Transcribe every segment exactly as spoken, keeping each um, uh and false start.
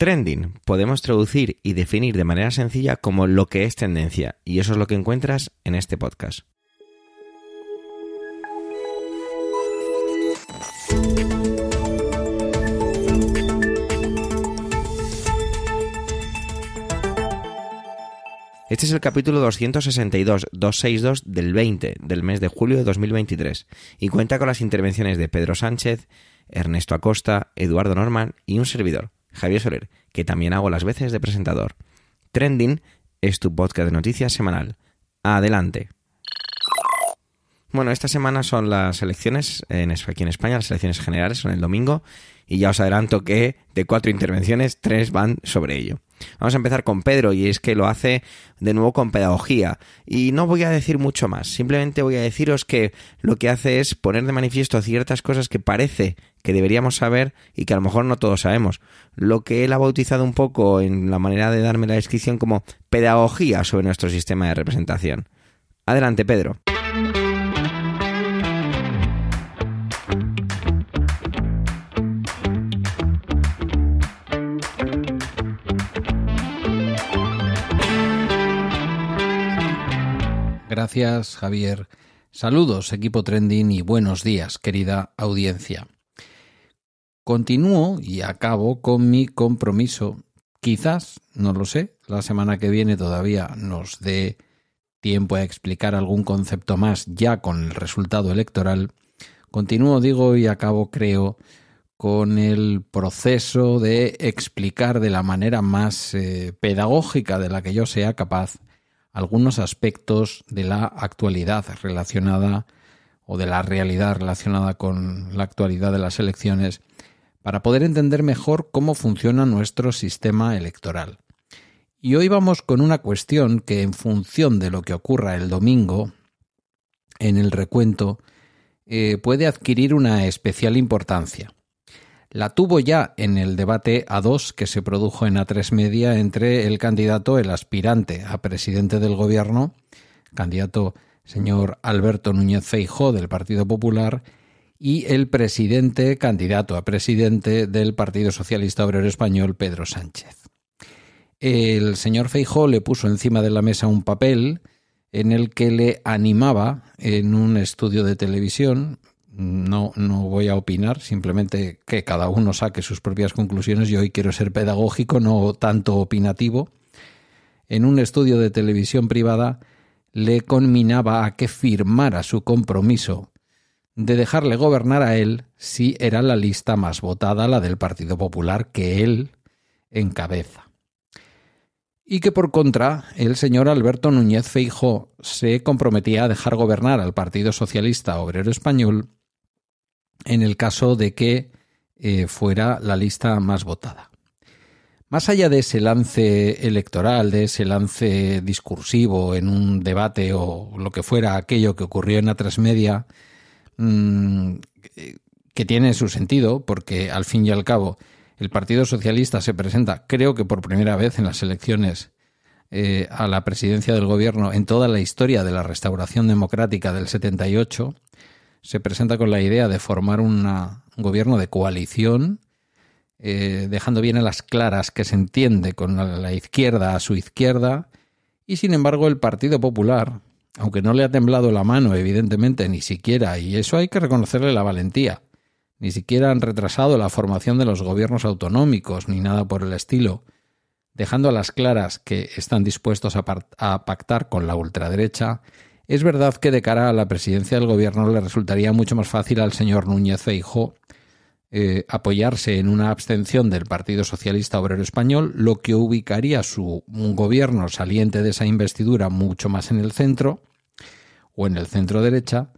Trending podemos traducir y definir de manera sencilla como lo que es tendencia, y eso es lo que encuentras en este podcast. Este es el capítulo doscientos sesenta y dos, doscientos sesenta y dos del veinte del mes de julio de dos mil veintitrés y cuenta con las intervenciones de Pedro Sánchez, Ernesto Acosta, Eduardo Norman y un servidor, Javier Soler, que también hago las veces de presentador. Trending es tu podcast de noticias semanal. ¡Adelante! Bueno, esta semana son las elecciones en, aquí en España, las elecciones generales son el domingo, y ya os adelanto que de cuatro intervenciones, tres van sobre ello. Vamos a empezar con Pedro, y es que lo hace de nuevo con pedagogía, y no voy a decir mucho más, simplemente voy a deciros que lo que hace es poner de manifiesto ciertas cosas que parece que deberíamos saber y que a lo mejor no todos sabemos. Lo que él ha bautizado un poco en la manera de darme la descripción como pedagogía sobre nuestro sistema de representación. Adelante, Pedro. Gracias, Javier. Saludos, equipo Trending, y buenos días, querida audiencia. Continúo y acabo con mi compromiso. Quizás, no lo sé, la semana que viene todavía nos dé tiempo a explicar algún concepto más ya con el resultado electoral. Continúo, digo, y acabo, creo, con el proceso de explicar de la manera más eh, pedagógica de la que yo sea capaz algunos aspectos de la actualidad relacionada o de la realidad relacionada con la actualidad de las elecciones para poder entender mejor cómo funciona nuestro sistema electoral. Y hoy vamos con una cuestión que, en función de lo que ocurra el domingo en el recuento, eh, puede adquirir una especial importancia. La tuvo ya en el debate A dos que se produjo en A tres Media entre el candidato, el aspirante a presidente del gobierno, candidato señor Alberto Núñez Feijóo del Partido Popular, y el presidente, candidato a presidente del Partido Socialista Obrero Español, Pedro Sánchez. El señor Feijóo le puso encima de la mesa un papel en el que le animaba en un estudio de televisión. No, no voy a opinar, simplemente que cada uno saque sus propias conclusiones. Yo hoy quiero ser pedagógico, no tanto opinativo. En un estudio de televisión privada le conminaba a que firmara su compromiso de dejarle gobernar a él si era la lista más votada, la del Partido Popular, que él encabeza. Y que por contra, el señor Alberto Núñez Feijóo se comprometía a dejar gobernar al Partido Socialista Obrero Español en el caso de que eh, fuera la lista más votada. Más allá de ese lance electoral, de ese lance discursivo en un debate o lo que fuera aquello que ocurrió en A tres Media, mmm, que tiene su sentido porque, al fin y al cabo, el Partido Socialista se presenta, creo que por primera vez en las elecciones, eh, a la presidencia del gobierno en toda la historia de la restauración democrática del setenta y ocho, se presenta con la idea de formar una, un gobierno de coalición, eh, dejando bien a las claras que se entiende con la, la izquierda a su izquierda, y sin embargo el Partido Popular, aunque no le ha temblado la mano evidentemente ni siquiera, y eso hay que reconocerle la valentía, ni siquiera han retrasado la formación de los gobiernos autonómicos ni nada por el estilo, dejando a las claras que están dispuestos a, a pactar con la ultraderecha. Es verdad que de cara a la presidencia del gobierno le resultaría mucho más fácil al señor Núñez Feijóo eh, apoyarse en una abstención del Partido Socialista Obrero Español, lo que ubicaría su un gobierno saliente de esa investidura mucho más en el centro o en el centro derecha,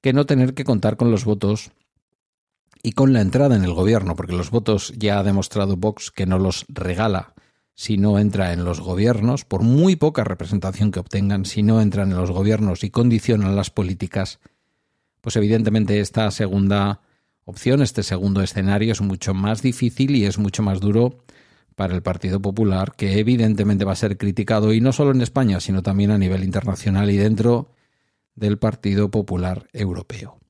que no tener que contar con los votos y con la entrada en el gobierno, porque los votos ya ha demostrado Vox que no los regala si no entra en los gobiernos, por muy poca representación que obtengan, si no entran en los gobiernos y condicionan las políticas, pues evidentemente esta segunda opción, este segundo escenario es mucho más difícil y es mucho más duro para el Partido Popular, que evidentemente va a ser criticado, y no solo en España, sino también a nivel internacional y dentro del Partido Popular Europeo.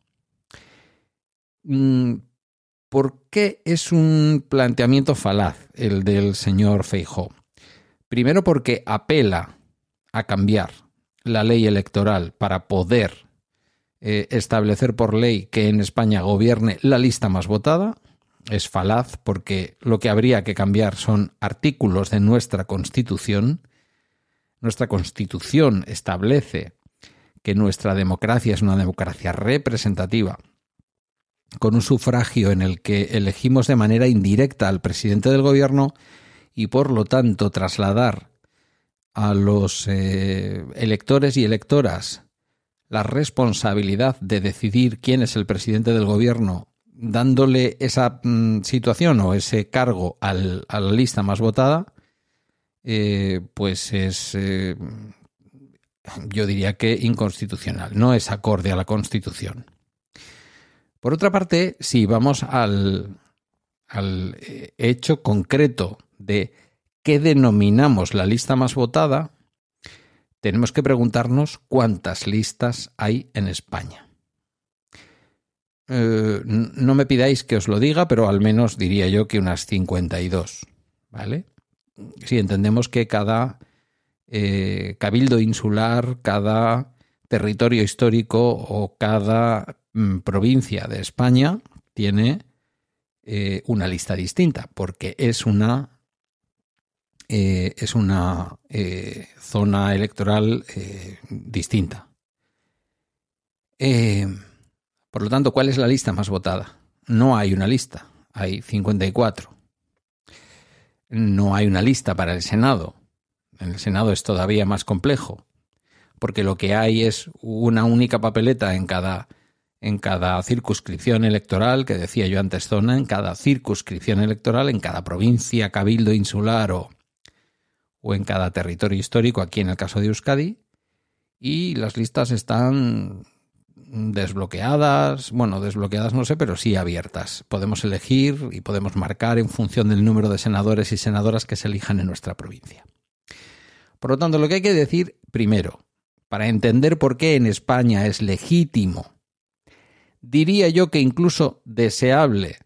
¿Por qué es un planteamiento falaz el del señor Feijóo? Primero, porque apela a cambiar la ley electoral para poder eh, establecer por ley que en España gobierne la lista más votada. Es falaz porque lo que habría que cambiar son artículos de nuestra Constitución. Nuestra Constitución establece que nuestra democracia es una democracia representativa, con un sufragio en el que elegimos de manera indirecta al presidente del gobierno y, por lo tanto, trasladar a los eh, electores y electoras la responsabilidad de decidir quién es el presidente del gobierno, dándole esa mm, situación o ese cargo al, a la lista más votada, eh, pues es... Eh, yo diría que inconstitucional, no es acorde a la Constitución. Por otra parte, si vamos al, al hecho concreto de qué denominamos la lista más votada, tenemos que preguntarnos cuántas listas hay en España. Eh, no me pidáis que os lo diga, pero al menos diría yo que unas cincuenta y dos, ¿vale? Si entendemos que cada... Eh, cabildo insular, cada territorio histórico o cada mm, provincia de España tiene eh, una lista distinta, porque es una, eh, es una eh, zona electoral eh, distinta. Eh, por lo tanto, ¿cuál es la lista más votada? No hay una lista, hay cincuenta y cuatro. No hay una lista para el Senado. En el Senado es todavía más complejo, porque lo que hay es una única papeleta en cada, en cada circunscripción electoral, que decía yo antes zona, en cada circunscripción electoral, en cada provincia, cabildo insular o, o en cada territorio histórico, aquí en el caso de Euskadi, y las listas están desbloqueadas, bueno, desbloqueadas no sé, pero sí abiertas. Podemos elegir y podemos marcar en función del número de senadores y senadoras que se elijan en nuestra provincia. Por lo tanto, lo que hay que decir primero, para entender por qué en España es legítimo, diría yo que incluso deseable,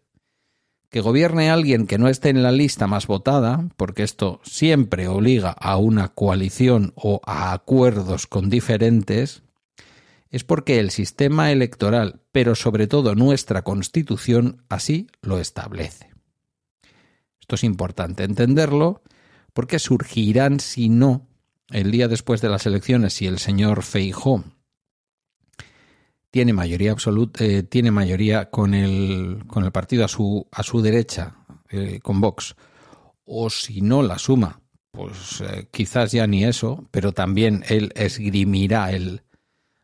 que gobierne alguien que no esté en la lista más votada, porque esto siempre obliga a una coalición o a acuerdos con diferentes, es porque el sistema electoral, pero sobre todo nuestra Constitución, así lo establece. Esto es importante entenderlo, porque surgirán, si no, el día después de las elecciones, si el señor Feijóo tiene mayoría absoluta, eh, tiene mayoría con el, con el partido a su, a su derecha, eh, con Vox, o si no la suma, pues eh, quizás ya ni eso, pero también él esgrimirá el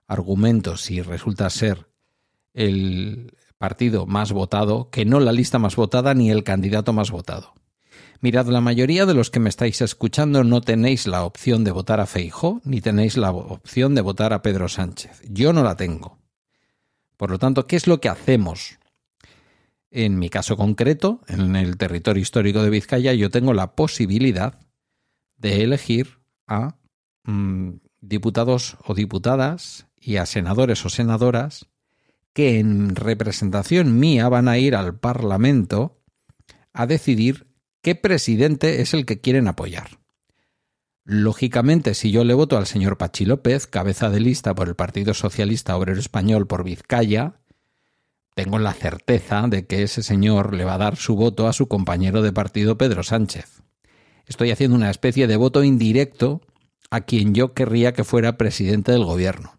argumento si resulta ser el partido más votado, que no la lista más votada ni el candidato más votado. Mirad, la mayoría de los que me estáis escuchando no tenéis la opción de votar a Feijóo ni tenéis la opción de votar a Pedro Sánchez. Yo no la tengo. Por lo tanto, ¿qué es lo que hacemos? En mi caso concreto, en el territorio histórico de Vizcaya, yo tengo la posibilidad de elegir a mmm, diputados o diputadas y a senadores o senadoras que en representación mía van a ir al Parlamento a decidir ¿qué presidente es el que quieren apoyar? Lógicamente, si yo le voto al señor Pachi López, cabeza de lista por el Partido Socialista Obrero Español por Vizcaya, tengo la certeza de que ese señor le va a dar su voto a su compañero de partido Pedro Sánchez. Estoy haciendo una especie de voto indirecto a quien yo querría que fuera presidente del gobierno.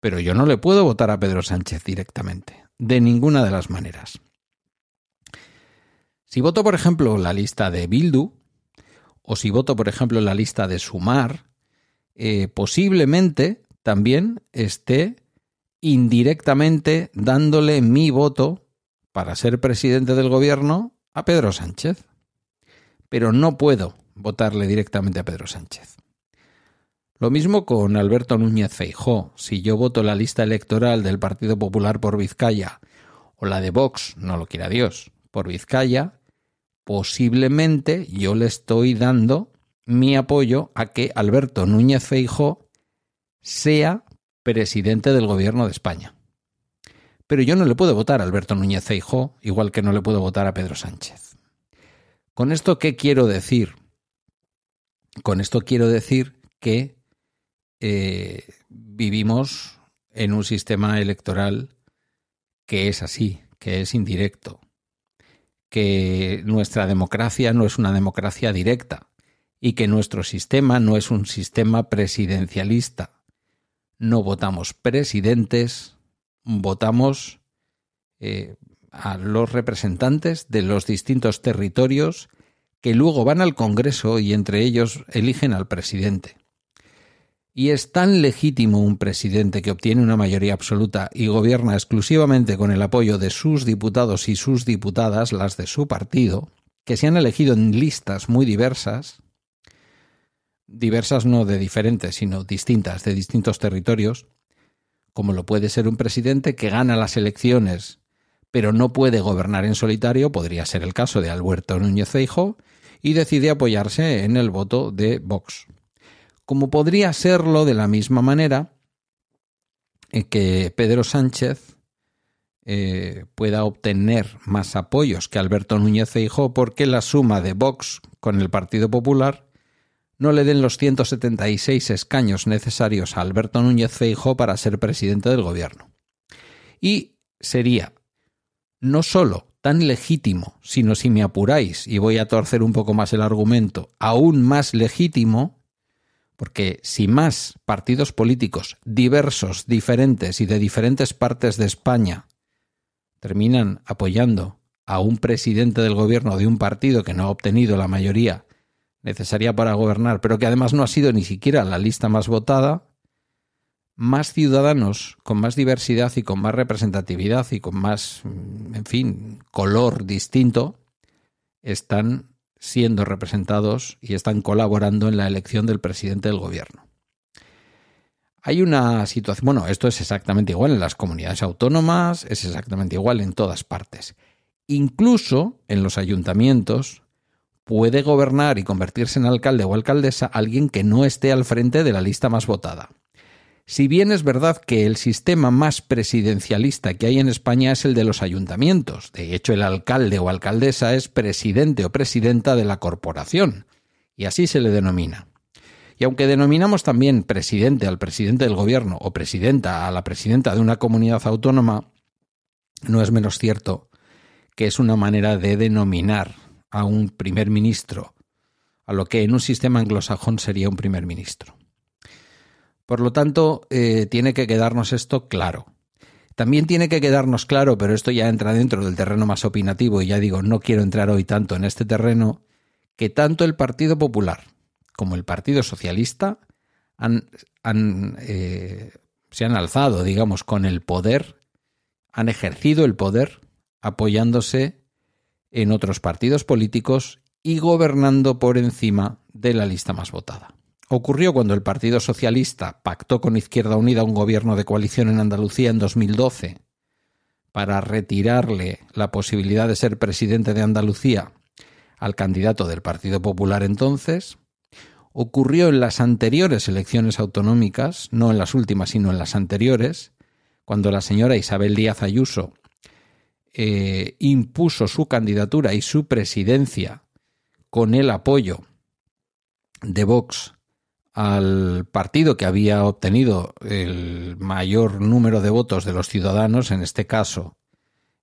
Pero yo no le puedo votar a Pedro Sánchez directamente, de ninguna de las maneras. Si voto, por ejemplo, la lista de Bildu, o si voto, por ejemplo, la lista de Sumar, eh, posiblemente también esté indirectamente dándole mi voto para ser presidente del gobierno a Pedro Sánchez. Pero no puedo votarle directamente a Pedro Sánchez. Lo mismo con Alberto Núñez Feijóo. Si yo voto la lista electoral del Partido Popular por Vizcaya, o la de Vox, no lo quiera Dios, por Vizcaya, posiblemente yo le estoy dando mi apoyo a que Alberto Núñez Feijóo sea presidente del gobierno de España. Pero yo no le puedo votar a Alberto Núñez Feijóo, igual que no le puedo votar a Pedro Sánchez. ¿Con esto qué quiero decir? Con esto quiero decir que eh, vivimos en un sistema electoral que es así, que es indirecto, que nuestra democracia no es una democracia directa y que nuestro sistema no es un sistema presidencialista. No votamos presidentes, votamos eh, a los representantes de los distintos territorios que luego van al Congreso y entre ellos eligen al presidente. Y es tan legítimo un presidente que obtiene una mayoría absoluta y gobierna exclusivamente con el apoyo de sus diputados y sus diputadas, las de su partido, que se han elegido en listas muy diversas, diversas no de diferentes, sino distintas, de distintos territorios, como lo puede ser un presidente que gana las elecciones, pero no puede gobernar en solitario, podría ser el caso de Alberto Núñez Feijóo, y decide apoyarse en el voto de Vox. Como podría serlo de la misma manera que Pedro Sánchez eh, pueda obtener más apoyos que Alberto Núñez Feijóo porque la suma de Vox con el Partido Popular no le den los ciento setenta y seis escaños necesarios a Alberto Núñez Feijóo para ser presidente del gobierno. Y sería no solo tan legítimo, sino, si me apuráis, y voy a torcer un poco más el argumento, aún más legítimo. Porque si más partidos políticos diversos, diferentes y de diferentes partes de España terminan apoyando a un presidente del gobierno de un partido que no ha obtenido la mayoría necesaria para gobernar, pero que además no ha sido ni siquiera la lista más votada, más ciudadanos con más diversidad y con más representatividad y con más, en fin, color distinto, están siendo representados y están colaborando en la elección del presidente del gobierno. Hay una situación... Bueno, esto es exactamente igual en las comunidades autónomas, es exactamente igual en todas partes. Incluso en los ayuntamientos puede gobernar y convertirse en alcalde o alcaldesa alguien que no esté al frente de la lista más votada. Si bien es verdad que el sistema más presidencialista que hay en España es el de los ayuntamientos, de hecho el alcalde o alcaldesa es presidente o presidenta de la corporación, y así se le denomina. Y aunque denominamos también presidente al presidente del gobierno o presidenta a la presidenta de una comunidad autónoma, no es menos cierto que es una manera de denominar a un primer ministro, a lo que en un sistema anglosajón sería un primer ministro. Por lo tanto, eh, tiene que quedarnos esto claro. También tiene que quedarnos claro, pero esto ya entra dentro del terreno más opinativo y ya digo, no quiero entrar hoy tanto en este terreno, que tanto el Partido Popular como el Partido Socialista han, han, eh, se han alzado, digamos, con el poder, han ejercido el poder apoyándose en otros partidos políticos y gobernando por encima de la lista más votada. Ocurrió cuando el Partido Socialista pactó con Izquierda Unida un gobierno de coalición en Andalucía en dos mil doce para retirarle la posibilidad de ser presidente de Andalucía al candidato del Partido Popular entonces. Ocurrió en las anteriores elecciones autonómicas, no en las últimas sino en las anteriores, cuando la señora Isabel Díaz Ayuso eh, impuso su candidatura y su presidencia con el apoyo de Vox al partido que había obtenido el mayor número de votos de los ciudadanos, en este caso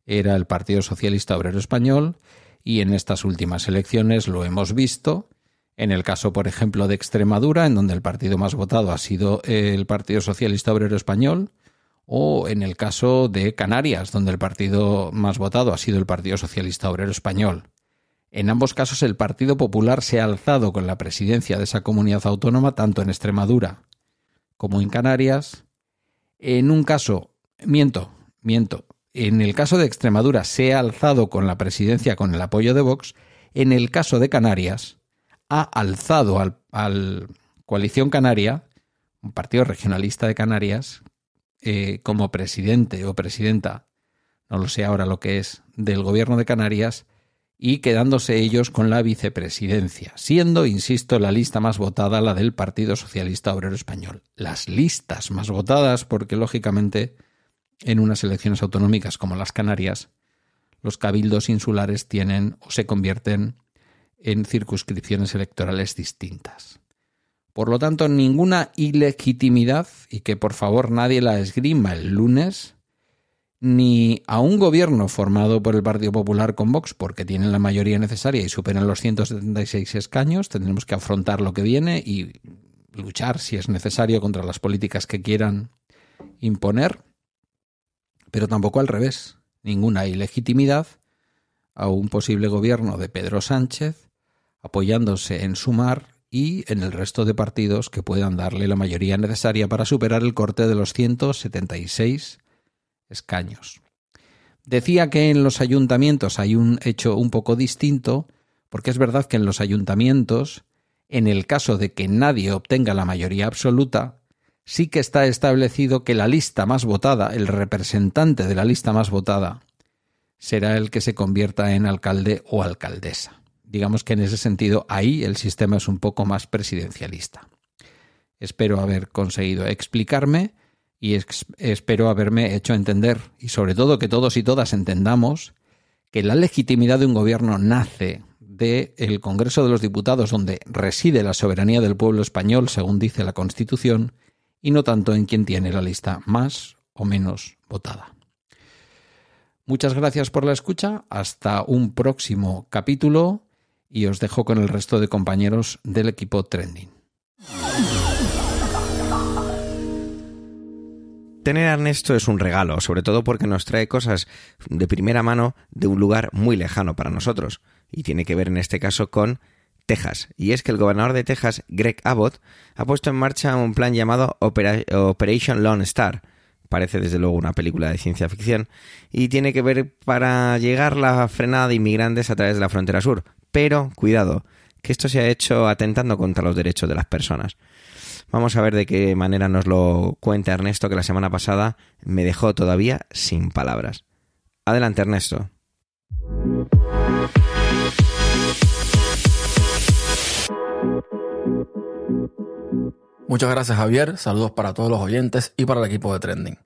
era el Partido Socialista Obrero Español, y en estas últimas elecciones lo hemos visto, en el caso, por ejemplo, de Extremadura, en donde el partido más votado ha sido el Partido Socialista Obrero Español, o en el caso de Canarias, donde el partido más votado ha sido el Partido Socialista Obrero Español. En ambos casos el Partido Popular se ha alzado con la presidencia de esa comunidad autónoma, tanto en Extremadura como en Canarias. En un caso, miento, miento, en el caso de Extremadura se ha alzado con la presidencia con el apoyo de Vox. En el caso de Canarias ha alzado al, al Coalición Canaria, un partido regionalista de Canarias, eh, como presidente o presidenta, no lo sé ahora lo que es, del gobierno de Canarias, y quedándose ellos con la vicepresidencia, siendo, insisto, la lista más votada la del Partido Socialista Obrero Español. Las listas más votadas, porque lógicamente en unas elecciones autonómicas como las Canarias, los cabildos insulares tienen o se convierten en circunscripciones electorales distintas. Por lo tanto, ninguna ilegitimidad, y que por favor nadie la esgrima el lunes, ni a un gobierno formado por el Partido Popular con Vox, porque tienen la mayoría necesaria y superan los ciento setenta y seis escaños, tendremos que afrontar lo que viene y luchar, si es necesario, contra las políticas que quieran imponer, pero tampoco al revés, ninguna ilegitimidad a un posible gobierno de Pedro Sánchez apoyándose en Sumar y en el resto de partidos que puedan darle la mayoría necesaria para superar el corte de los ciento setenta y seis escaños. Decía que en los ayuntamientos hay un hecho un poco distinto, porque es verdad que en los ayuntamientos, en el caso de que nadie obtenga la mayoría absoluta, sí que está establecido que la lista más votada, el representante de la lista más votada, será el que se convierta en alcalde o alcaldesa. Digamos que en ese sentido ahí el sistema es un poco más presidencialista. Espero haber conseguido explicarme y ex- espero haberme hecho entender, y sobre todo que todos y todas entendamos que la legitimidad de un gobierno nace del Congreso de los Diputados, donde reside la soberanía del pueblo español, según dice la Constitución, y no tanto en quien tiene la lista más o menos votada. Muchas gracias por la escucha, hasta un próximo capítulo y os dejo con el resto de compañeros del equipo Trending. Tener a Ernesto es un regalo, sobre todo porque nos trae cosas de primera mano de un lugar muy lejano para nosotros, y tiene que ver en este caso con Texas, y es que el gobernador de Texas, Greg Abbott, ha puesto en marcha un plan llamado Opera- Operation Lone Star. Parece desde luego una película de ciencia ficción y tiene que ver para llegar la frenada de inmigrantes a través de la frontera sur. Pero cuidado, que esto se ha hecho atentando contra los derechos de las personas. Vamos a ver de qué manera nos lo cuenta Ernesto, que la semana pasada me dejó todavía sin palabras. Adelante, Ernesto. Muchas gracias, Javier. Saludos para todos los oyentes y para el equipo de Trending.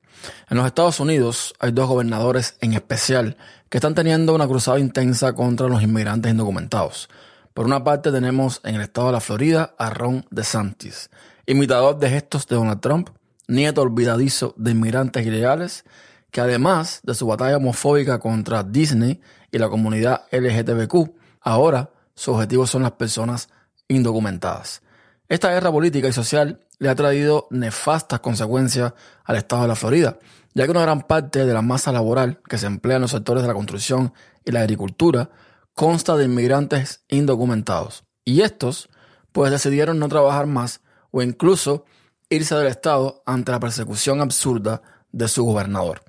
En los Estados Unidos hay dos gobernadores en especial que están teniendo una cruzada intensa contra los inmigrantes indocumentados. Por una parte tenemos en el estado de la Florida a Ron DeSantis, imitador de gestos de Donald Trump, nieto olvidadizo de inmigrantes ilegales, que además de su batalla homofóbica contra Disney y la comunidad L G T B Q, ahora su objetivo son las personas indocumentadas. Esta guerra política y social le ha traído nefastas consecuencias al estado de la Florida, ya que una gran parte de la masa laboral que se emplea en los sectores de la construcción y la agricultura consta de inmigrantes indocumentados. Y estos, pues, decidieron no trabajar más o incluso irse del estado ante la persecución absurda de su gobernador.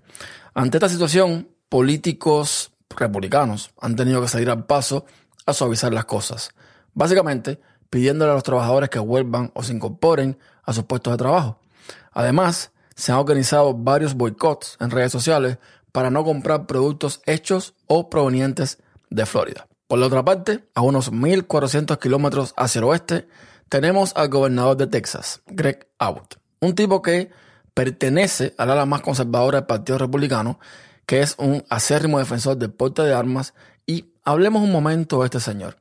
Ante esta situación, políticos republicanos han tenido que salir al paso a suavizar las cosas. Básicamente, pidiéndole a los trabajadores que vuelvan o se incorporen a sus puestos de trabajo. Además, se han organizado varios boicots en redes sociales para no comprar productos hechos o provenientes de Florida. Por la otra parte, a unos mil cuatrocientos kilómetros hacia el oeste, tenemos al gobernador de Texas, Greg Abbott, un tipo que pertenece al ala más conservadora del Partido Republicano, que es un acérrimo defensor del porte de armas, y hablemos un momento de este señor.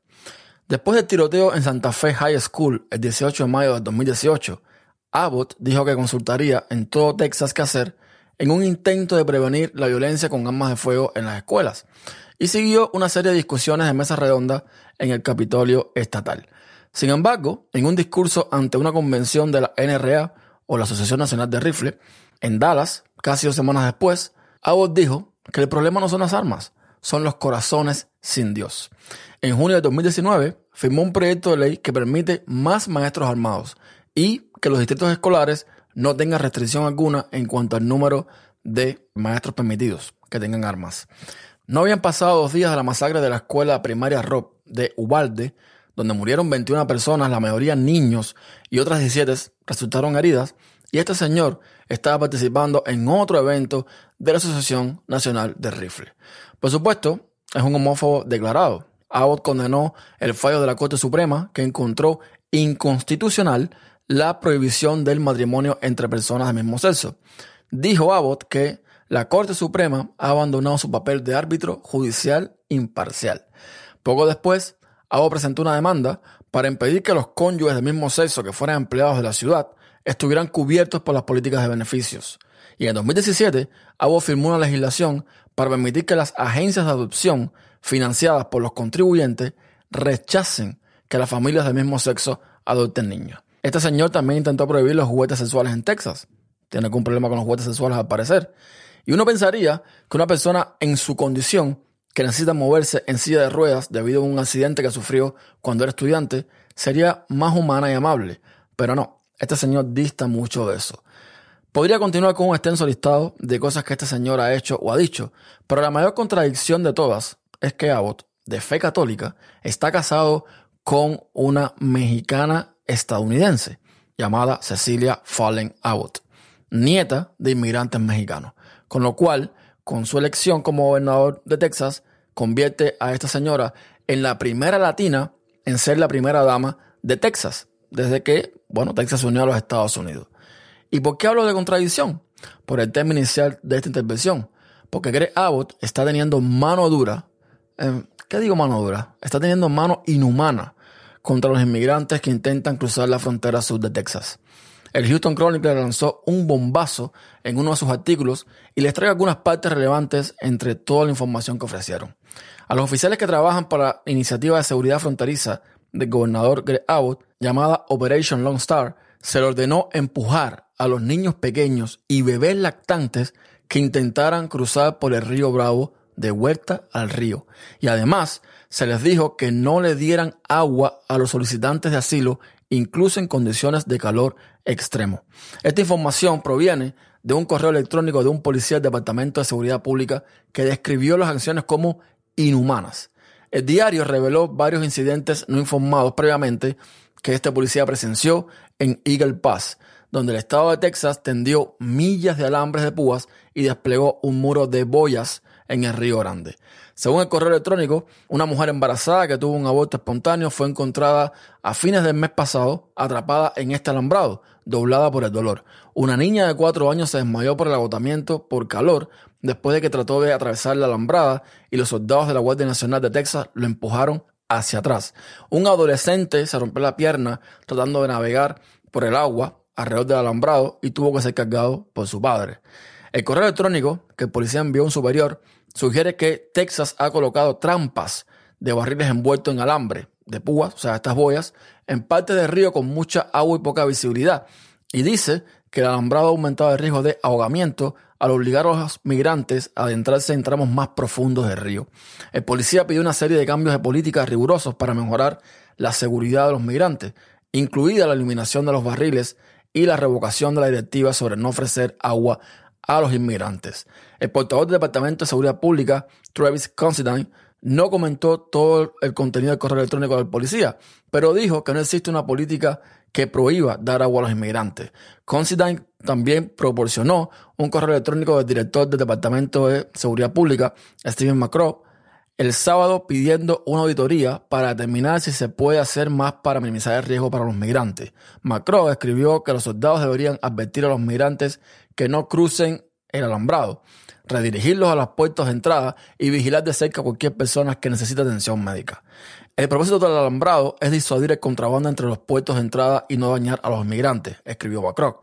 Después del tiroteo en Santa Fe High School el dieciocho de mayo del dos mil dieciocho, Abbott dijo que consultaría en todo Texas qué hacer en un intento de prevenir la violencia con armas de fuego en las escuelas, y siguió una serie de discusiones de mesa redonda en el Capitolio Estatal. Sin embargo, en un discurso ante una convención de la N R A, o la Asociación Nacional de Rifle, en Dallas, casi dos semanas después, Abbott dijo que el problema no son las armas, son los corazones sin Dios. En junio de dos mil diecinueve firmó un proyecto de ley que permite más maestros armados y que los distritos escolares no tengan restricción alguna en cuanto al número de maestros permitidos que tengan armas. No habían pasado dos días de la masacre de la escuela primaria Robb de Uvalde, donde murieron veintiuna personas, la mayoría niños, y otras diecisiete resultaron heridas, y este señor estaba participando en otro evento de la Asociación Nacional de Rifle. Por supuesto, es un homófobo declarado. Abbott condenó el fallo de la Corte Suprema que encontró inconstitucional la prohibición del matrimonio entre personas del mismo sexo. Dijo Abbott que la Corte Suprema ha abandonado su papel de árbitro judicial imparcial. Poco después, Abbott presentó una demanda para impedir que los cónyuges del mismo sexo que fueran empleados de la ciudad estuvieran cubiertos por las políticas de beneficios. Y en dos mil diecisiete, Abbott firmó una legislación para permitir que las agencias de adopción financiadas por los contribuyentes rechacen que las familias del mismo sexo adopten niños. Este señor también intentó prohibir los juguetes sexuales en Texas. Tiene algún problema con los juguetes sexuales al parecer. Y uno pensaría que una persona en su condición, que necesita moverse en silla de ruedas debido a un accidente que sufrió cuando era estudiante, sería más humana y amable. Pero no, este señor dista mucho de eso. Podría continuar con un extenso listado de cosas que este señor ha hecho o ha dicho, pero la mayor contradicción de todas es que Abbott, de fe católica, está casado con una mexicana estadounidense llamada Cecilia Fallen Abbott, nieta de inmigrantes mexicanos, con lo cual, con su elección como gobernador de Texas, convierte a esta señora en la primera latina en ser la primera dama de Texas, desde que, bueno, Texas se unió a los Estados Unidos. ¿Y por qué hablo de contradicción? Por el tema inicial de esta intervención. Porque Greg Abbott está teniendo mano dura. Eh, ¿Qué digo mano dura? Está teniendo mano inhumana contra los inmigrantes que intentan cruzar la frontera sur de Texas. El Houston Chronicle lanzó un bombazo en uno de sus artículos y les traigo algunas partes relevantes entre toda la información que ofrecieron. A los oficiales que trabajan para la iniciativa de seguridad fronteriza del gobernador Greg Abbott, llamada Operation Lone Star, se le ordenó empujar a los niños pequeños y bebés lactantes que intentaran cruzar por el río Bravo de vuelta al río. Y además se les dijo que no le dieran agua a los solicitantes de asilo, incluso en condiciones de calor extremo. Esta información proviene de un correo electrónico de un policía del Departamento de Seguridad Pública que describió las acciones como inhumanas. El diario reveló varios incidentes no informados previamente que este policía presenció en Eagle Pass, donde el estado de Texas tendió millas de alambres de púas y desplegó un muro de boyas en el Río Grande. Según el correo electrónico, una mujer embarazada que tuvo un aborto espontáneo fue encontrada a fines del mes pasado atrapada en este alambrado, doblada por el dolor. Una niña de cuatro años se desmayó por el agotamiento por calor después de que trató de atravesar la alambrada y los soldados de la Guardia Nacional de Texas lo empujaron hacia atrás. Un adolescente se rompió la pierna tratando de navegar por el agua alrededor del alambrado y tuvo que ser cargado por su padre. El correo electrónico que el policía envió a un superior sugiere que Texas ha colocado trampas de barriles envueltos en alambre de púas, o sea, estas boyas, en partes del río con mucha agua y poca visibilidad. Y dice que el alambrado ha aumentado el riesgo de ahogamiento al obligar a los migrantes a adentrarse en tramos más profundos del río. El policía pidió una serie de cambios de políticas rigurosos para mejorar la seguridad de los migrantes, incluida la eliminación de los barriles y la revocación de la directiva sobre no ofrecer agua a los inmigrantes. El portavoz del Departamento de Seguridad Pública, Travis Considine, no comentó todo el contenido del correo electrónico del policía, pero dijo que no existe una política que prohíba dar agua a los inmigrantes. Considine también proporcionó un correo electrónico del director del Departamento de Seguridad Pública, Stephen McCraw, el sábado pidiendo una auditoría para determinar si se puede hacer más para minimizar el riesgo para los migrantes. McCraw escribió que los soldados deberían advertir a los migrantes que no crucen el alambrado, redirigirlos a las puertas de entrada y vigilar de cerca a cualquier persona que necesite atención médica. El propósito del alambrado es disuadir el contrabando entre los puertos de entrada y no dañar a los migrantes, escribió McCraw.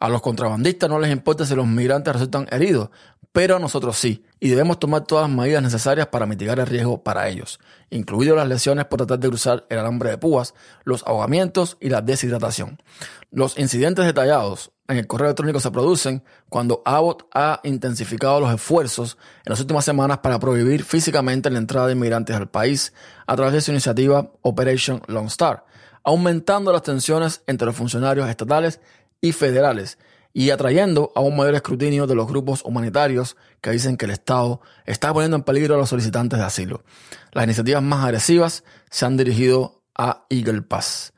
A los contrabandistas no les importa si los migrantes resultan heridos, pero a nosotros sí, y debemos tomar todas las medidas necesarias para mitigar el riesgo para ellos, incluidas las lesiones por tratar de cruzar el alambre de púas, los ahogamientos y la deshidratación. Los incidentes detallados en el correo electrónico se producen cuando Abbott ha intensificado los esfuerzos en las últimas semanas para prohibir físicamente la entrada de inmigrantes al país a través de su iniciativa Operation Lone Star, aumentando las tensiones entre los funcionarios estatales y federales y atrayendo a un mayor escrutinio de los grupos humanitarios que dicen que el Estado está poniendo en peligro a los solicitantes de asilo. Las iniciativas más agresivas se han dirigido a Eagle Pass.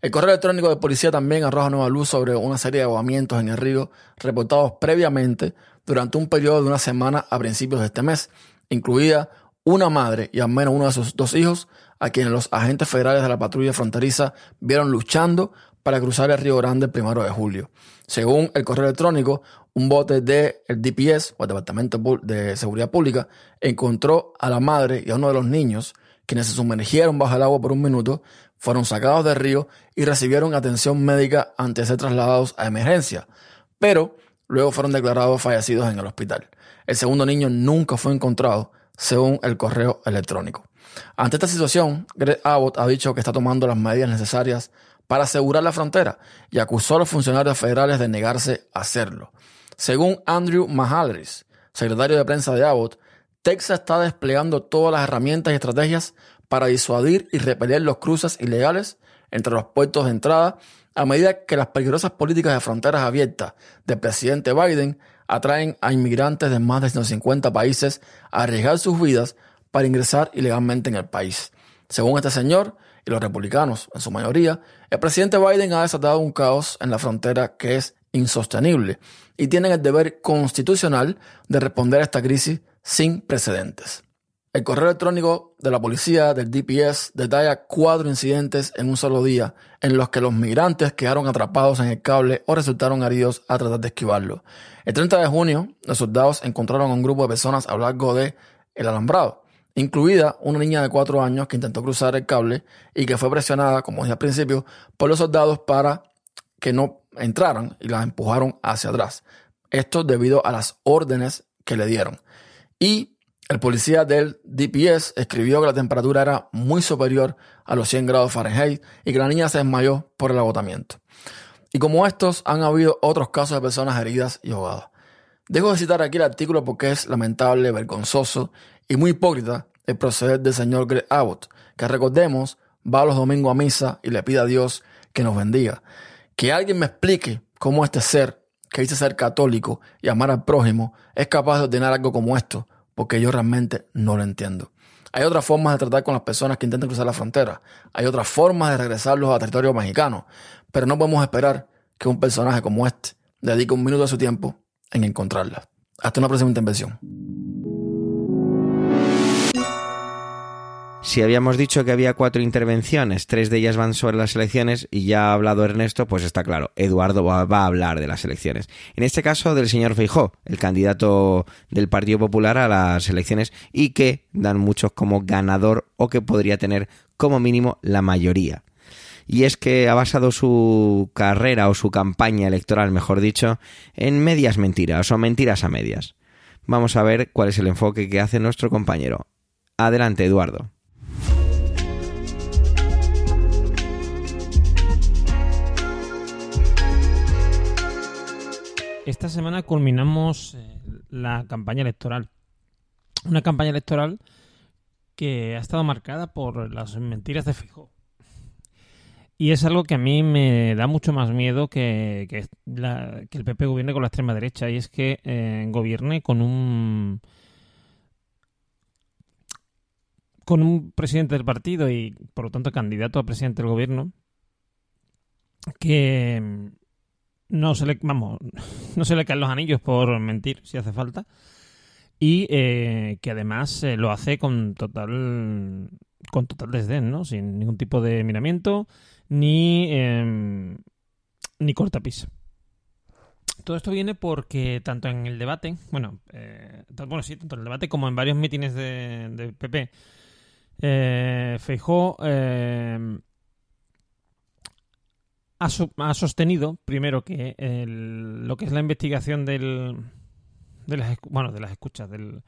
El correo electrónico de policía también arroja nueva luz sobre una serie de ahogamientos en el río reportados previamente durante un periodo de una semana a principios de este mes, incluida una madre y al menos uno de sus dos hijos a quienes los agentes federales de la patrulla fronteriza vieron luchando para cruzar el Río Grande el primero de julio. Según el correo electrónico, un bote del D P S, o el Departamento de Seguridad Pública, encontró a la madre y a uno de los niños, quienes se sumergieron bajo el agua por un minuto, fueron sacados del río y recibieron atención médica antes de ser trasladados a emergencia, pero luego fueron declarados fallecidos en el hospital. El segundo niño nunca fue encontrado, según el correo electrónico. Ante esta situación, Greg Abbott ha dicho que está tomando las medidas necesarias para asegurar la frontera y acusó a los funcionarios federales de negarse a hacerlo. Según Andrew Mahalris, secretario de prensa de Abbott, Texas está desplegando todas las herramientas y estrategias para disuadir y repeler los cruces ilegales entre los puertos de entrada a medida que las peligrosas políticas de fronteras abiertas del presidente Biden atraen a inmigrantes de más de ciento cincuenta países a arriesgar sus vidas para ingresar ilegalmente en el país. Según este señor y los republicanos en su mayoría, el presidente Biden ha desatado un caos en la frontera que es insostenible y tienen el deber constitucional de responder a esta crisis sin precedentes. El correo electrónico de la policía del D P S detalla cuatro incidentes en un solo día en los que los migrantes quedaron atrapados en el cable o resultaron heridos a tratar de esquivarlo. El treinta de junio, los soldados encontraron a un grupo de personas a lo largo del alambrado, incluida una niña de cuatro años que intentó cruzar el cable y que fue presionada, como dije al principio, por los soldados para que no entraran y las empujaron hacia atrás. Esto debido a las órdenes que le dieron. Y el policía del D P S escribió que la temperatura era muy superior a los cien grados Fahrenheit y que la niña se desmayó por el agotamiento. Y como estos, han habido otros casos de personas heridas y ahogadas. Dejo de citar aquí el artículo porque es lamentable, vergonzoso y muy hipócrita el proceder del señor Greg Abbott, que recordemos va los domingos a misa y le pide a Dios que nos bendiga. Que alguien me explique cómo este ser, que dice ser católico y amar al prójimo, es capaz de ordenar algo como esto, porque yo realmente no lo entiendo. Hay otras formas de tratar con las personas que intentan cruzar la frontera, hay otras formas de regresarlos a territorio mexicano, pero no podemos esperar que un personaje como este dedique un minuto de su tiempo en encontrarla. Hasta una próxima intervención. Si habíamos dicho que había cuatro intervenciones, tres de ellas van sobre las elecciones y ya ha hablado Ernesto, pues está claro, Eduardo va a hablar de las elecciones. En este caso del señor Feijóo, el candidato del Partido Popular a las elecciones y que dan muchos como ganador o que podría tener como mínimo la mayoría. Y es que ha basado su carrera o su campaña electoral, mejor dicho, en medias mentiras o mentiras a medias. Vamos a ver cuál es el enfoque que hace nuestro compañero. Adelante, Eduardo. Esta semana culminamos la campaña electoral. Una campaña electoral que ha estado marcada por las mentiras de Feijóo. Y es algo que a mí me da mucho más miedo que, que, la, que el P P gobierne con la extrema derecha. Y es que eh, gobierne con un con un presidente del partido y, por lo tanto, candidato a presidente del gobierno que no se le, vamos, no se le caen los anillos por mentir, si hace falta. Y eh, que además eh, lo hace con total con total desdén, ¿no? Sin ningún tipo de miramiento ni eh, ni cortapisa. Todo esto viene porque tanto en el debate, bueno, eh, tanto, bueno sí, tanto en el debate como en varios mítines de, de P P, eh, Feijóo eh, ha, ha sostenido primero que el, lo que es la investigación del de las bueno de las escuchas del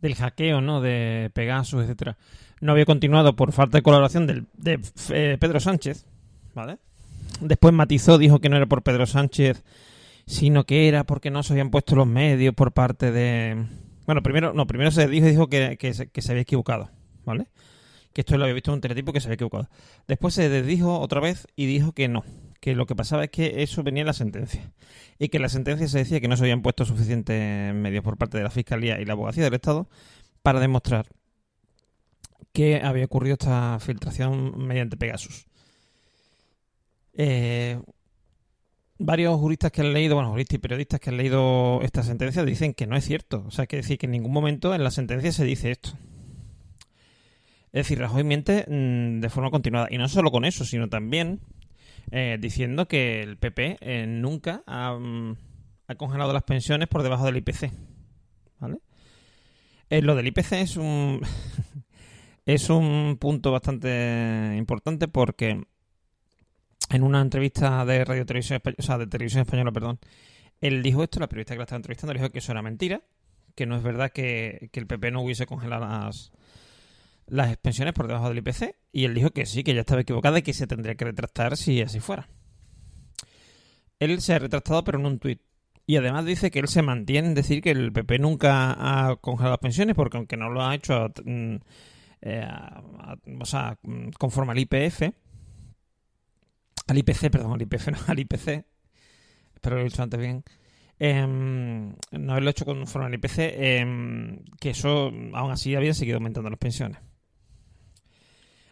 del hackeo, ¿no? De Pegasus, etcétera, no había continuado por falta de colaboración del, de eh, Pedro Sánchez, ¿vale? Después matizó, dijo que no era por Pedro Sánchez, sino que era porque no se habían puesto los medios por parte de... Bueno, primero no primero se dijo, dijo que, que, se, que se había equivocado, ¿vale? Que esto lo había visto en un teletipo que se había equivocado. Después se desdijo otra vez y dijo que no, que lo que pasaba es que eso venía en la sentencia. Y que en la sentencia se decía que no se habían puesto suficientes medios por parte de la Fiscalía y la Abogacía del Estado para demostrar que había ocurrido esta filtración mediante Pegasus. Eh, varios juristas que han leído, bueno, juristas y periodistas que han leído esta sentencia dicen que no es cierto. O sea, hay que decir que en ningún momento en la sentencia se dice esto. Es decir, Rajoy miente mmm, de forma continuada. Y no solo con eso, sino también eh, diciendo que el P P eh, nunca ha, um, ha congelado las pensiones por debajo del I P C. ¿Vale? Eh, lo del I P C es un... es un punto bastante importante porque en una entrevista de Radio Televisión Española, o sea, de Televisión Española, perdón, él dijo esto, la periodista que la estaba entrevistando dijo que eso era mentira, que no es verdad que, que el P P no hubiese congelado las, las pensiones por debajo del I P C, y él dijo que sí, que ella estaba equivocada y que se tendría que retractar si así fuera. Él se ha retractado, pero en un tuit. Y además dice que él se mantiene en decir que el P P nunca ha congelado las pensiones, porque aunque no lo ha hecho... Mmm, Eh, a, a, o sea, conforme al I P F, al I P C, perdón, al I P F, no, al I P C, espero haberlo dicho antes bien, eh, no haberlo hecho conforme al I P C, eh, que eso, aún así, había seguido aumentando las pensiones.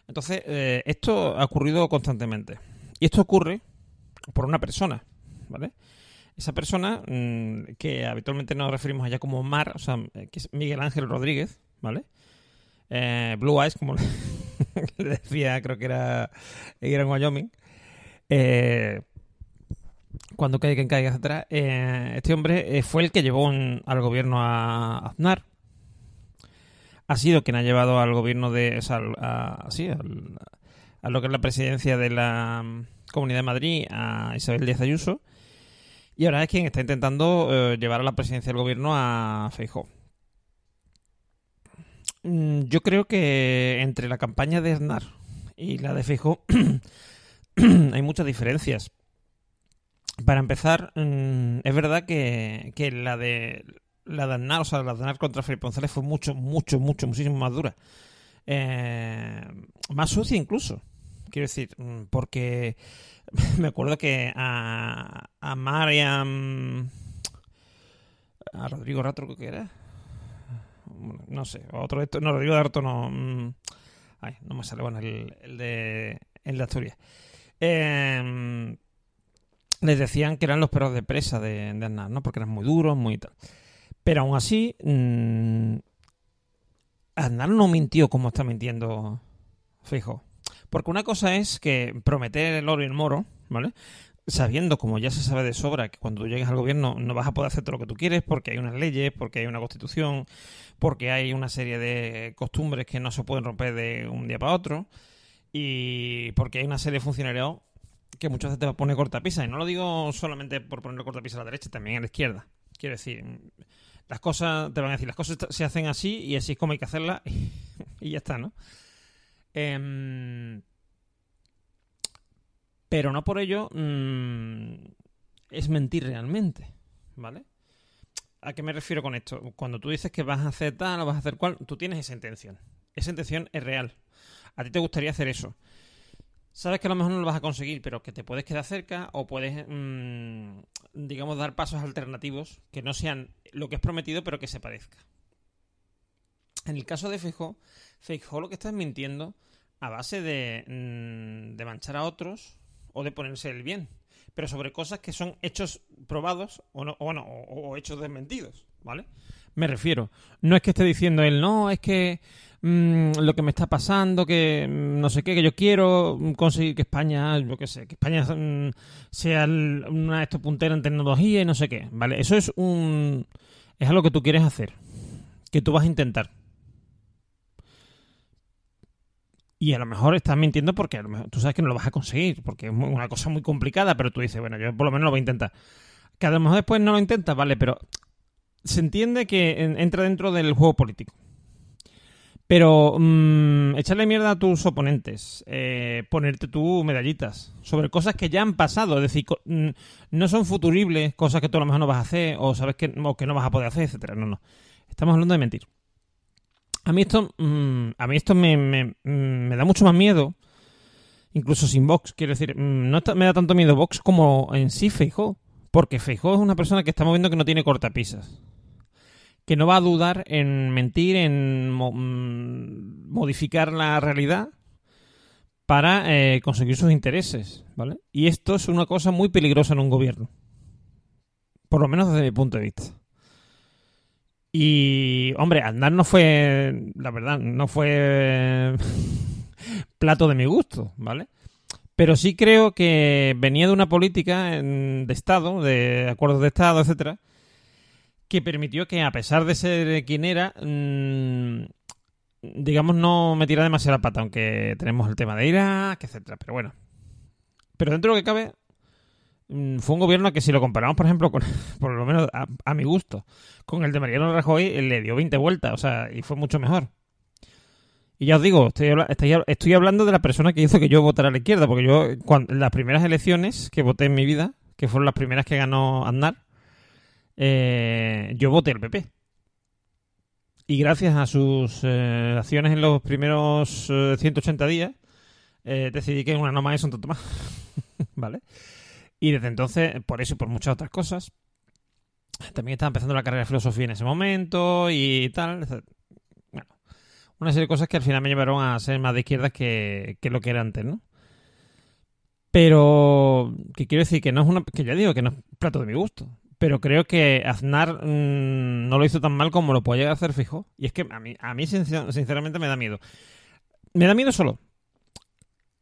Entonces, eh, esto ha ocurrido constantemente. Y esto ocurre por una persona, ¿vale? Esa persona, mmm, que habitualmente nos referimos allá como Mar, o sea, que es Miguel Ángel Rodríguez, ¿vale? Eh, Blue Eyes, como le decía, creo que era, era en Wyoming. Eh, cuando caiga quien caiga atrás, eh, este hombre eh, fue el que llevó un, al gobierno a Aznar. Ha sido quien ha llevado al gobierno de. O sea, a, a, sí, al, a lo que es la presidencia de la Comunidad de Madrid, a Isabel Díaz Ayuso. Y ahora es quien está intentando eh, llevar a la presidencia del gobierno a Feijóo. Yo creo que entre la campaña de Aznar y la de Feijóo hay muchas diferencias. Para empezar, es verdad que, que la de la de Aznar, o sea, la de Aznar contra Felipe González fue mucho, mucho, mucho, muchísimo más dura. Eh, más sucia incluso, quiero decir, porque me acuerdo que a, a Mar y a, a Rodrigo Rato, creo que era... No sé, otro de estos... No, Rodrigo Rato no... Ay, no me sale. Bueno, el, el de... El de Asturias. Eh, les decían que eran los perros de presa de, de Aznar, ¿no? Porque eran muy duros, muy tal. Pero aún así... Mmm, Aznar no mintió como está mintiendo Feijóo. Porque una cosa es que prometer el oro y el moro, ¿vale? Sabiendo, como ya se sabe de sobra, que cuando tú llegues al gobierno no vas a poder hacer todo lo que tú quieres porque hay unas leyes, porque hay una constitución, porque hay una serie de costumbres que no se pueden romper de un día para otro y porque hay una serie de funcionarios que muchas veces te pone cortapisa. Y no lo digo solamente por ponerle cortapisa a la derecha, también a la izquierda. Quiero decir, las cosas, te van a decir, las cosas se hacen así y así es como hay que hacerlas y ya está, ¿no? Eh... Pero no por ello mmm, es mentir realmente, ¿vale? ¿A qué me refiero con esto? Cuando tú dices que vas a hacer tal o vas a hacer cual, tú tienes esa intención. Esa intención es real. A ti te gustaría hacer eso. Sabes que a lo mejor no lo vas a conseguir, pero que te puedes quedar cerca o puedes, mmm, digamos, dar pasos alternativos que no sean lo que es prometido, pero que se parezca. En el caso de Feijóo, Feijóo lo que está es mintiendo a base de, mmm, de manchar a otros... o de ponerse el bien, pero sobre cosas que son hechos probados o no, o, bueno, o, o hechos desmentidos, ¿vale? Me refiero, no es que esté diciendo él, no, es que mmm, lo que me está pasando, que mmm, no sé qué, que yo quiero conseguir que España, yo qué sé, que España mmm, sea el, una de estos punteros en tecnología y no sé qué, ¿vale? Eso es un es algo que tú quieres hacer, que tú vas a intentar. Y a lo mejor estás mintiendo porque a lo mejor tú sabes que no lo vas a conseguir, porque es muy, una cosa muy complicada, pero tú dices, bueno, yo por lo menos lo voy a intentar. Que a lo mejor después no lo intentas, vale, pero se entiende que en, entra dentro del juego político. Pero mmm, echarle mierda a tus oponentes, eh, ponerte tú medallitas sobre cosas que ya han pasado, es decir, co- no son futuribles, cosas que tú a lo mejor no vas a hacer o sabes que, o que no vas a poder hacer, etcétera. No, no. Estamos hablando de mentir. A mí esto, a mí esto me, me, me da mucho más miedo, incluso sin Vox. Quiero decir, no está, me da tanto miedo Vox como en sí Feijóo, porque Feijóo es una persona que estamos viendo que no tiene cortapisas, que no va a dudar en mentir, en mo, modificar la realidad para eh, conseguir sus intereses, ¿vale? Y esto es una cosa muy peligrosa en un gobierno, por lo menos desde mi punto de vista. Y, hombre, Aznar no fue, la verdad, no fue plato de mi gusto, ¿vale? Pero sí creo que venía de una política en, de Estado, de acuerdos de Estado, etcétera, que permitió que, a pesar de ser quien era, mmm, digamos, no me tirara demasiado la pata, aunque tenemos el tema de Irak, etcétera. Pero bueno. Pero dentro de lo que cabe, mmm, fue un gobierno que, si lo comparamos, por ejemplo, con, por lo menos a, a mi gusto, con el de Mariano Rajoy, le dio veinte vueltas, o sea, y fue mucho mejor. Y ya os digo, estoy, estoy hablando de la persona que hizo que yo votara a la izquierda, porque yo, cuando, en las primeras elecciones que voté en mi vida, que fueron las primeras que ganó Aznar, eh, yo voté al P P. Y gracias a sus eh, acciones en los primeros eh, ciento ochenta días, eh, decidí que una no más es un tonto más. ¿Vale? Y desde entonces, por eso y por muchas otras cosas, también estaba empezando la carrera de filosofía en ese momento y tal. Bueno, una serie de cosas que al final me llevaron a ser más de izquierdas que, que lo que era antes, ¿no? Pero, que quiero decir que no es una. Que ya digo que no es plato de mi gusto. Pero creo que Aznar mmm, no lo hizo tan mal como lo puede llegar a hacer Feijóo. Y es que a mí, a mí sinceramente me da miedo. Me da miedo solo.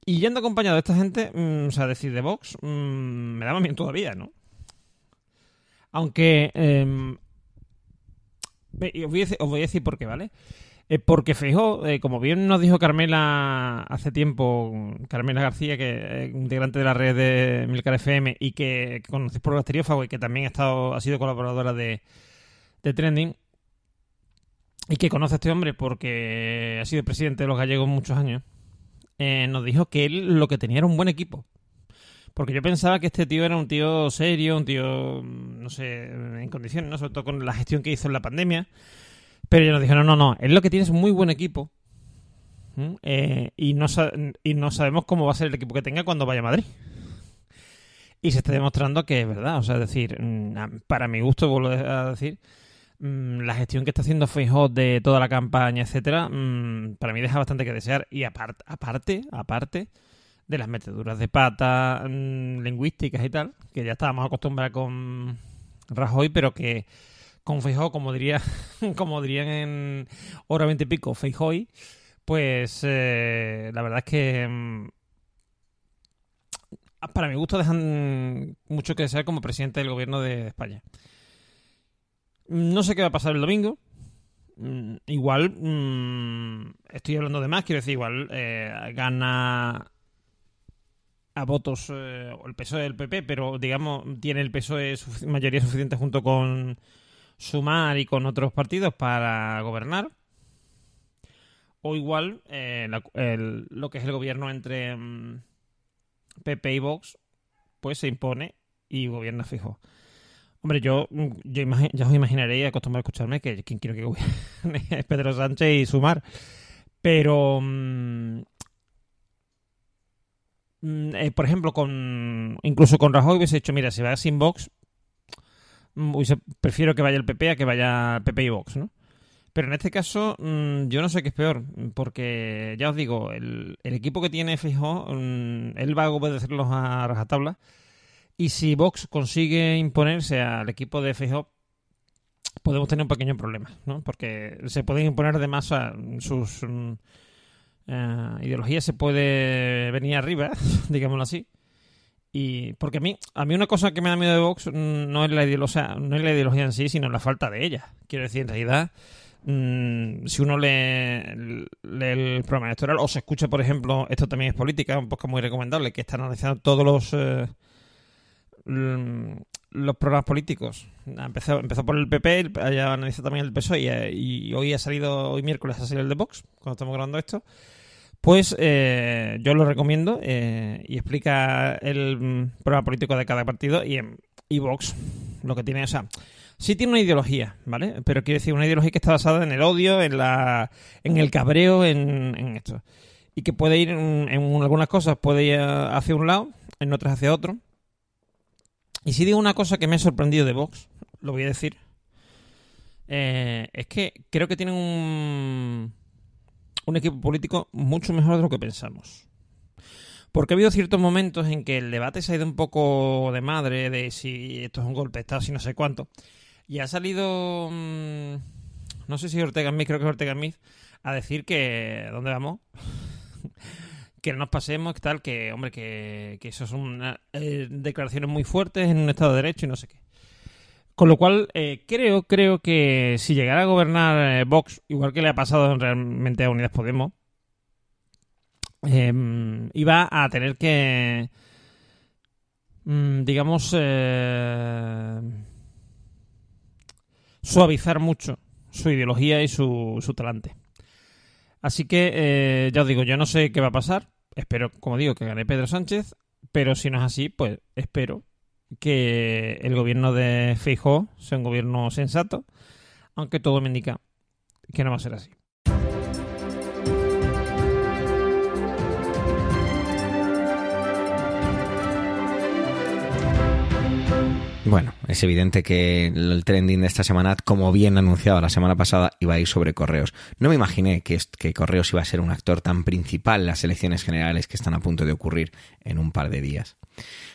Y yendo acompañado de esta gente, mmm, o sea, decir de Vox, mmm, me da más miedo todavía, ¿no? Aunque... Eh, os, voy decir, os voy a decir por qué, ¿vale? Eh, porque Feijóo, eh, como bien nos dijo Carmela hace tiempo, Carmela García, que es integrante de la red de Milcar F M y que, que conocéis por el Bacteriófago y que también ha estado ha sido colaboradora de, de Trending, y que conoce a este hombre porque ha sido presidente de los gallegos muchos años, eh, nos dijo que él lo que tenía era un buen equipo. Porque yo pensaba que este tío era un tío serio, un tío, no sé, en condiciones, ¿no? Sobre todo con la gestión que hizo en la pandemia. Pero yo nos dije, no, no, no, él lo que tiene es un muy buen equipo. ¿Mm? Eh, y, no y no sabemos cómo va a ser el equipo que tenga cuando vaya a Madrid. Y se está demostrando que es verdad. O sea, es decir, para mi gusto, vuelvo a decir, la gestión que está haciendo Feijóo de toda la campaña, etcétera, para mí deja bastante que desear. Y aparte, aparte, aparte, de las meteduras de pata mmm, lingüísticas y tal, que ya estábamos acostumbrados con Rajoy, pero que con Feijóo, como diría como dirían en hora veinte y pico, Feijóo, pues eh, la verdad es que mmm, para mi gusto dejan mucho que desear como presidente del gobierno de España. No sé qué va a pasar el domingo. Mm, igual, mm, estoy hablando de más, quiero decir, igual eh, gana... a votos eh, el P S O E del P P, pero digamos tiene el P S O E sufic- mayoría suficiente junto con Sumar y con otros partidos para gobernar, o igual eh, la, el, lo que es el gobierno entre mmm, P P y Vox pues se impone y gobierna Feijóo. Hombre, yo, yo imagi- ya os imaginaréis, acostumbrados a escucharme, que quien quiero que gobierne es Pedro Sánchez y Sumar, pero mmm, por ejemplo, con incluso con Rajoy hubiese dicho, mira, si va sin Vox, prefiero que vaya el P P a que vaya P P y Vox, ¿no? Pero en este caso, yo no sé qué es peor, porque ya os digo, el, el equipo que tiene Feijóo, él va a obedecerlos a rajatabla, y si Vox consigue imponerse al equipo de Feijóo, podemos tener un pequeño problema, ¿no? Porque se pueden imponer de masa sus... Uh, ideología se puede venir arriba, digámoslo así. Y porque a mí a mí una cosa que me da miedo de Vox no es la ideología, no es la ideología en sí, sino la falta de ella. Quiero decir, en realidad, um, si uno lee, lee el programa electoral o se escucha, por ejemplo, esto también es política, un podcast muy recomendable, que está analizando todos los eh, los programas políticos. Empezó, empezó por el P P, ya analizó también el P S O E y, y hoy ha salido, hoy miércoles ha salido el de Vox, cuando estamos grabando esto. Pues eh, yo lo recomiendo eh, y explica el programa político de cada partido y, y Vox lo que tiene, o sea, sí tiene una ideología, ¿vale? Pero quiero decir, una ideología que está basada en el odio, en la en el cabreo, en, en esto. Y que puede ir en, en algunas cosas, puede ir hacia un lado, en otras hacia otro. Y si digo una cosa que me ha sorprendido de Vox, lo voy a decir, eh, es que creo que tienen un... un equipo político mucho mejor de lo que pensamos. Porque ha habido ciertos momentos en que el debate se ha ido un poco de madre, de si esto es un golpe de Estado, si no sé cuánto. Y ha salido mmm, no sé si Ortega Smith, creo que es Ortega Smith, a decir que... ¿Dónde vamos? Que no nos pasemos, que tal, que, hombre, que, que eso son una, eh, declaraciones muy fuertes en un Estado de Derecho y no sé qué. Con lo cual, eh, creo, creo que si llegara a gobernar eh, Vox, igual que le ha pasado realmente a Unidas Podemos, eh, iba a tener que... digamos, eh, suavizar mucho su ideología y su, su talante. Así que, eh, ya os digo, yo no sé qué va a pasar. Espero, como digo, que gane Pedro Sánchez, pero si no es así, pues espero que el gobierno de Feijóo sea un gobierno sensato, aunque todo me indica que no va a ser así. Bueno, es evidente que el trending de esta semana, como bien anunciado la semana pasada, iba a ir sobre Correos. No me imaginé que, que Correos iba a ser un actor tan principal en las elecciones generales que están a punto de ocurrir en un par de días.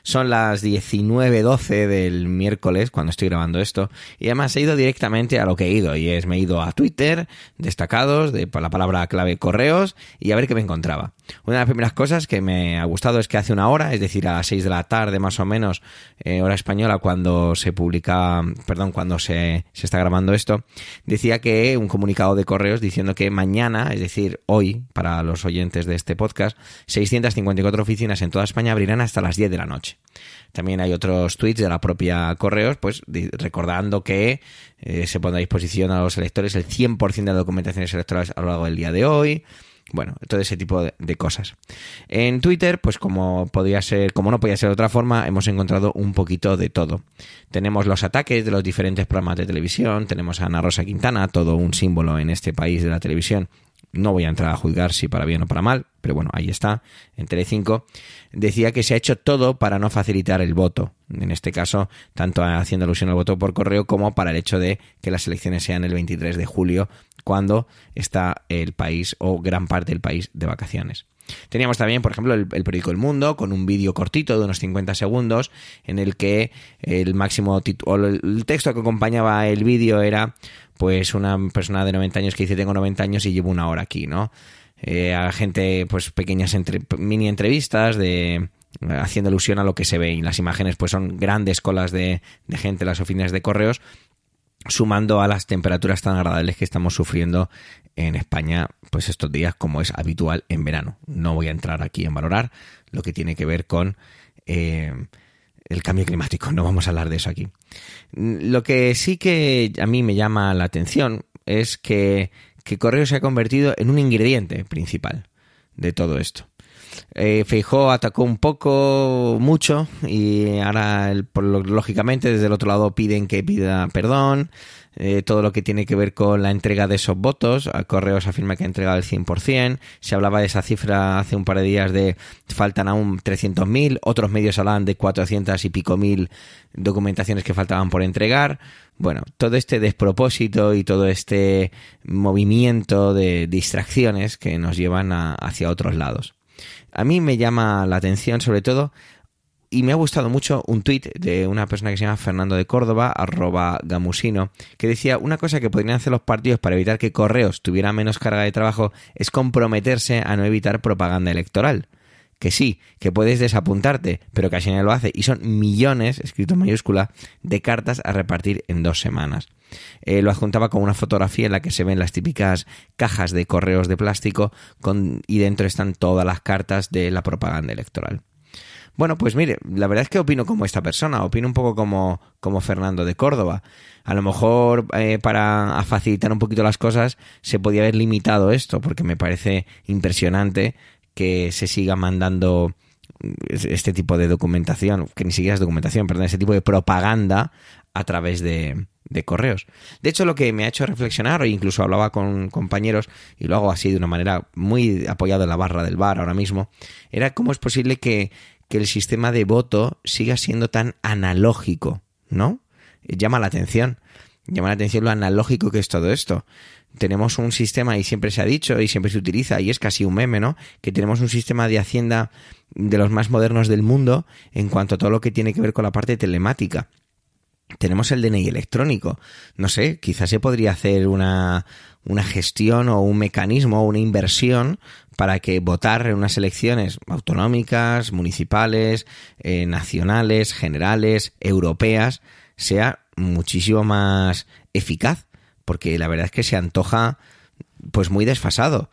Son las diecinueve doce del miércoles cuando estoy grabando esto, y además he ido directamente a lo que he ido, y es me he ido a Twitter, destacados, de la palabra clave Correos, y a ver qué me encontraba. Una de las primeras cosas que me ha gustado es que hace una hora, es decir, a las seis de la tarde más o menos, eh, hora española, cuando Cuando se publica, perdón, cuando se, se está grabando esto, decía que un comunicado de Correos diciendo que mañana, es decir, hoy, para los oyentes de este podcast, seiscientas cincuenta y cuatro oficinas en toda España abrirán hasta las diez de la noche. También hay otros tweets de la propia Correos, pues de, recordando que eh, se pone a disposición a los electores el cien por ciento de las documentaciones electorales a lo largo del día de hoy. Bueno, todo ese tipo de cosas. En Twitter, pues como podía ser, como no podía ser de otra forma, hemos encontrado un poquito de todo. Tenemos los ataques de los diferentes programas de televisión, tenemos a Ana Rosa Quintana, todo un símbolo en este país de la televisión. No voy a entrar a juzgar si para bien o para mal, pero bueno, ahí está, en Telecinco. Decía que se ha hecho todo para no facilitar el voto. En este caso, tanto haciendo alusión al voto por correo como para el hecho de que las elecciones sean el veintitrés de julio, cuando está el país o gran parte del país de vacaciones. Teníamos también, por ejemplo, el, el periódico El Mundo, con un vídeo cortito de unos cincuenta segundos, en el que el máximo título, el texto que acompañaba el vídeo era, pues, una persona de noventa años que dice: tengo noventa años y llevo una hora aquí, ¿no? Eh, a gente, pues, pequeñas entre, mini entrevistas de... haciendo alusión a lo que se ve, y las imágenes pues son grandes colas de, de gente en las oficinas de Correos, sumando a las temperaturas tan agradables que estamos sufriendo en España pues estos días, como es habitual en verano. No voy a entrar aquí en valorar lo que tiene que ver con eh, el cambio climático, no vamos a hablar de eso aquí. Lo que sí que a mí me llama la atención es que, que Correos se ha convertido en un ingrediente principal de todo esto. Eh, Feijóo atacó un poco, mucho, y ahora el, por lo, lógicamente desde el otro lado piden que pida perdón, eh, todo lo que tiene que ver con la entrega de esos votos. Correos afirma que ha entregado el cien por ciento, se hablaba de esa cifra hace un par de días de faltan aún trescientos mil, otros medios hablaban de cuatrocientas y pico mil documentaciones que faltaban por entregar. Bueno, todo este despropósito y todo este movimiento de distracciones que nos llevan a, hacia otros lados. A mí me llama la atención sobre todo, y me ha gustado mucho, un tuit de una persona que se llama Fernando de Córdoba, arroba gamusino, que decía: una cosa que podrían hacer los partidos para evitar que Correos tuviera menos carga de trabajo es comprometerse a no evitar propaganda electoral. Que sí, que puedes desapuntarte, pero casi nadie lo hace, y son millones, escrito en mayúscula, de cartas a repartir en dos semanas. Eh, lo adjuntaba con una fotografía en la que se ven las típicas cajas de correos de plástico con, y dentro están todas las cartas de la propaganda electoral. Bueno, pues mire, la verdad es que opino como esta persona, opino un poco como, como Fernando de Córdoba. A lo mejor eh, para facilitar un poquito las cosas se podía haber limitado esto, porque me parece impresionante que se siga mandando este tipo de documentación, que ni siquiera es documentación, perdón, este tipo de propaganda a través de, de correos. De hecho, lo que me ha hecho reflexionar, e incluso hablaba con compañeros, y lo hago así de una manera muy apoyada en la barra del bar ahora mismo, era cómo es posible que, que el sistema de voto siga siendo tan analógico, ¿no? Llama la atención, llama la atención lo analógico que es todo esto. Tenemos un sistema, y siempre se ha dicho y siempre se utiliza, y es casi un meme, ¿no?, que tenemos un sistema de Hacienda de los más modernos del mundo en cuanto a todo lo que tiene que ver con la parte telemática. tenemos el D N I electrónico. No sé, quizás se podría hacer una, una gestión o un mecanismo o una inversión para que votar en unas elecciones autonómicas, municipales, eh, nacionales, generales, europeas, sea muchísimo más eficaz, porque la verdad es que se antoja pues muy desfasado.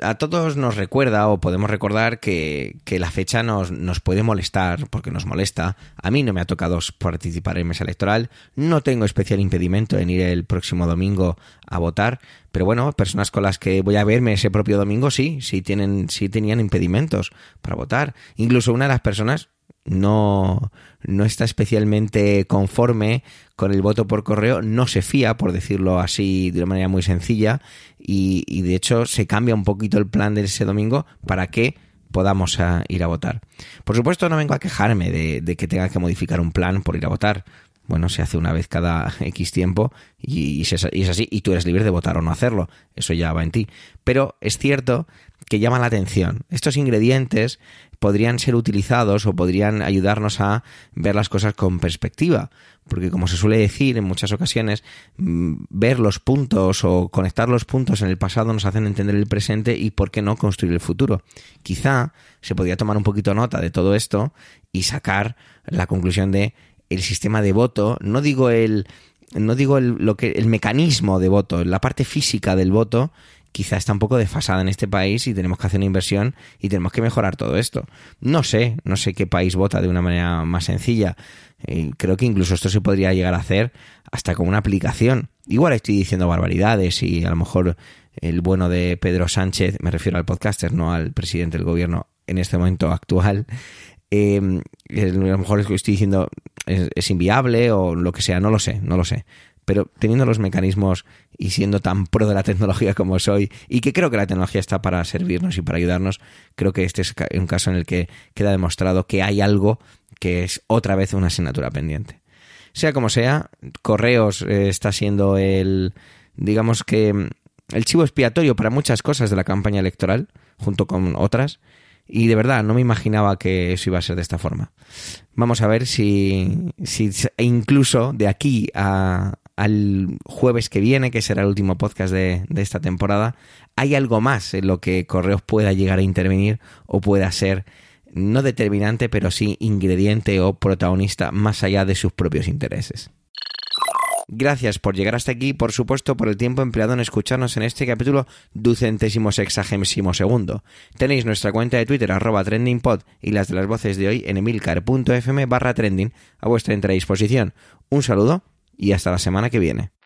A todos nos recuerda o podemos recordar que, que la fecha nos, nos puede molestar, porque nos molesta. A mí no me ha tocado participar en mesa electoral, no tengo especial impedimento en ir el próximo domingo a votar, pero bueno, personas con las que voy a verme ese propio domingo sí, sí, tienen, sí tenían impedimentos para votar. Incluso una de las personas no, no está especialmente conforme con el voto por correo, no se fía, por decirlo así de una manera muy sencilla, y, y de hecho se cambia un poquito el plan de ese domingo para que podamos a ir a votar. Por supuesto, no vengo a quejarme de, de que tenga que modificar un plan por ir a votar. Bueno, se hace una vez cada X tiempo y, y, se, y es así, y tú eres libre de votar o no hacerlo, eso ya va en ti. Pero es cierto que llama la atención. Estos ingredientes podrían ser utilizados o podrían ayudarnos a ver las cosas con perspectiva, porque como se suele decir en muchas ocasiones, ver los puntos o conectar los puntos en el pasado nos hacen entender el presente y por qué no construir el futuro. Quizá se podría tomar un poquito nota de todo esto y sacar la conclusión de el sistema de voto, no digo el no digo el, lo que, el mecanismo de voto, la parte física del voto quizá está un poco desfasada en este país y tenemos que hacer una inversión y tenemos que mejorar todo esto. No sé, no sé qué país vota de una manera más sencilla. Eh, creo que incluso esto se podría llegar a hacer hasta con una aplicación. Igual estoy diciendo barbaridades y a lo mejor el bueno de Pedro Sánchez, me refiero al podcaster, no al presidente del gobierno en este momento actual, Eh, a lo mejor es que estoy diciendo es, es inviable o lo que sea, no lo sé, no lo sé. Pero teniendo los mecanismos y siendo tan pro de la tecnología como soy, y que creo que la tecnología está para servirnos y para ayudarnos, creo que este es un caso en el que queda demostrado que hay algo que es otra vez una asignatura pendiente. Sea como sea, Correos eh, está siendo el, digamos que, el chivo expiatorio para muchas cosas de la campaña electoral, junto con otras. Y de verdad, no me imaginaba que eso iba a ser de esta forma. Vamos a ver si, si incluso de aquí a, al jueves que viene, que será el último podcast de, de esta temporada, hay algo más en lo que Correos pueda llegar a intervenir o pueda ser, no determinante, pero sí ingrediente o protagonista más allá de sus propios intereses. Gracias por llegar hasta aquí, por supuesto por el tiempo empleado en escucharnos en este capítulo ducentésimo sexagésimo segundo. Tenéis nuestra cuenta de Twitter arroba trendingpod y las de las voces de hoy en emilcar punto f m barra trending a vuestra entera disposición. Un saludo y hasta la semana que viene.